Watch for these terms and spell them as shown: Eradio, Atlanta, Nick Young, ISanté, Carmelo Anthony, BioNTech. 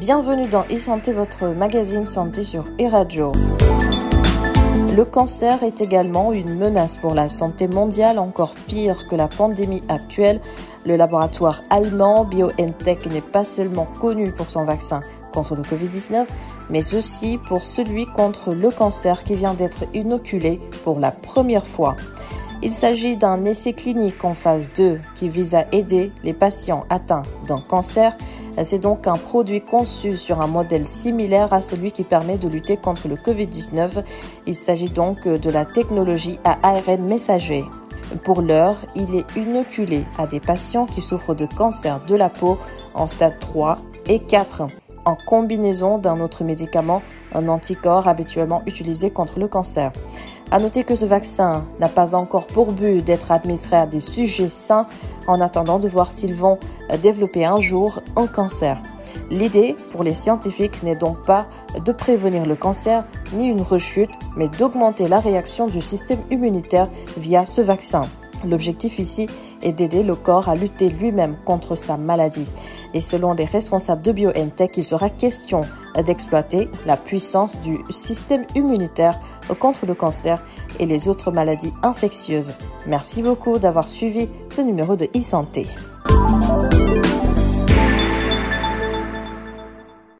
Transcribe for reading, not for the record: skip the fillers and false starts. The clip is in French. Bienvenue dans ISanté, votre magazine santé sur Eradio. Le cancer est également une menace pour la santé mondiale, encore pire que la pandémie actuelle. Le laboratoire allemand BioNTech n'est pas seulement connu pour son vaccin contre le Covid-19, mais aussi pour celui contre le cancer qui vient d'être inoculé pour la première fois. Il s'agit d'un essai clinique en phase 2 qui vise à aider les patients atteints d'un cancer. C'est donc un produit conçu sur un modèle similaire à celui qui permet de lutter contre le Covid-19. Il s'agit donc de la technologie à ARN messager. Pour l'heure, il est inoculé à des patients qui souffrent de cancer de la peau en stade 3 et 4. En combinaison d'un autre médicament, un anticorps habituellement utilisé contre le cancer. À noter que ce vaccin n'a pas encore pour but d'être administré à des sujets sains en attendant de voir s'ils vont développer un jour un cancer. L'idée pour les scientifiques n'est donc pas de prévenir le cancer ni une rechute, mais d'augmenter la réaction du système immunitaire via ce vaccin. L'objectif ici est d'aider le corps à lutter lui-même contre sa maladie. Et selon les responsables de BioNTech, il sera question d'exploiter la puissance du système immunitaire contre le cancer et les autres maladies infectieuses. Merci beaucoup d'avoir suivi ce numéro de ISanté.